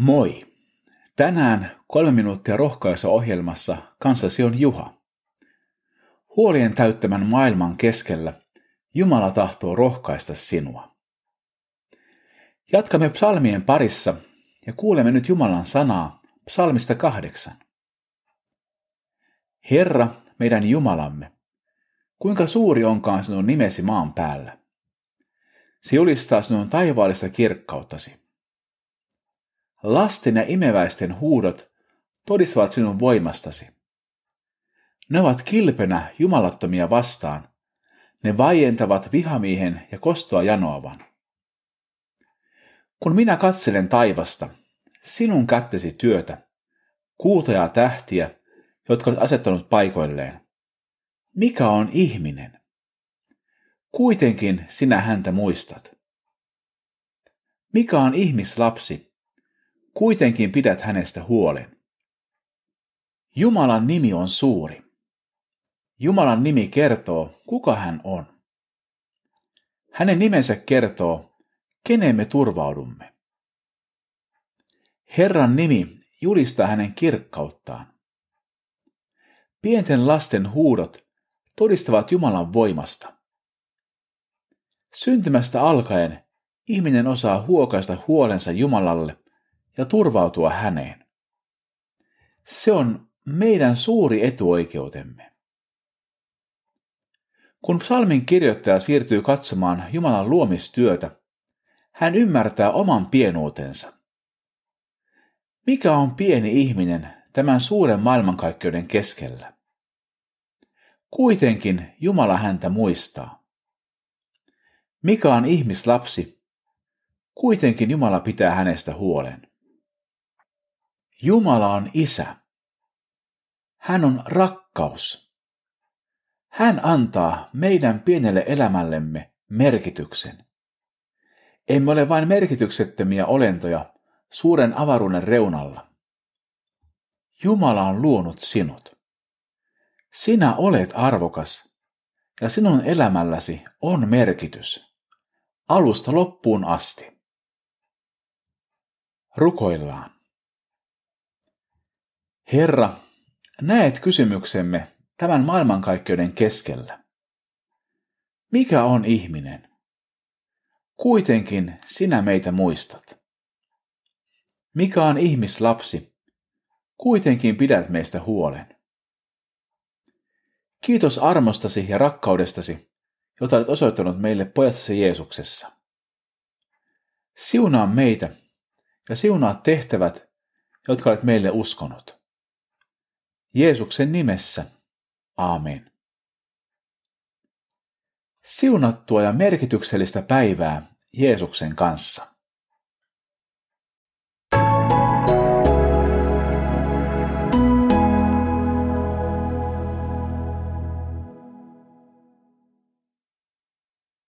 Moi! Tänään 3 minuuttia rohkaisua ohjelmassa kanssasi on Juha. Huolien täyttämän maailman keskellä Jumala tahtoo rohkaista sinua. Jatkamme psalmien parissa ja kuulemme nyt Jumalan sanaa psalmista 8. Herra, meidän Jumalamme, kuinka suuri onkaan sinun nimesi maan päällä. Se julistaa sinun taivaallista kirkkauttasi. Lasten ja imeväisten huudot todistavat sinun voimastasi. Ne ovat kilpenä jumalattomia vastaan. Ne vaientavat vihamiehen ja kostoa janoavan. Kun minä katselen taivasta, sinun kättesi työtä, kuuta ja tähtiä, jotka olet asettanut paikoilleen. Mikä on ihminen? Kuitenkin sinä häntä muistat. Mikä on ihmislapsi? Kuitenkin pidät hänestä huolen. Jumalan nimi on suuri. Jumalan nimi kertoo, kuka hän on. Hänen nimensä kertoo, keneen me turvaudumme. Herran nimi julistaa hänen kirkkauttaan. Pienten lasten huudot todistavat Jumalan voimasta. Syntymästä alkaen ihminen osaa huokaista huolensa Jumalalle ja turvautua häneen. Se on meidän suuri etuoikeutemme. Kun psalmin kirjoittaja siirtyy katsomaan Jumalan luomistyötä, hän ymmärtää oman pienuutensa. Mikä on pieni ihminen tämän suuren maailmankaikkeuden keskellä? Kuitenkin Jumala häntä muistaa. Mikä on ihmislapsi? Kuitenkin Jumala pitää hänestä huolen. Jumala on Isä. Hän on rakkaus. Hän antaa meidän pienelle elämällemme merkityksen. Emme ole vain merkityksettömiä olentoja suuren avaruuden reunalla. Jumala on luonut sinut. Sinä olet arvokas ja sinun elämälläsi on merkitys alusta loppuun asti. Rukoillaan. Herra, näet kysymyksemme tämän maailmankaikkeuden keskellä. Mikä on ihminen? Kuitenkin sinä meitä muistat. Mikä on ihmislapsi? Kuitenkin pidät meistä huolen. Kiitos armostasi ja rakkaudestasi, jota olet osoittanut meille pojastasi Jeesuksessa. Siunaa meitä ja siunaa tehtävät, jotka olet meille uskonut. Jeesuksen nimessä. Aamen. Siunattua ja merkityksellistä päivää Jeesuksen kanssa.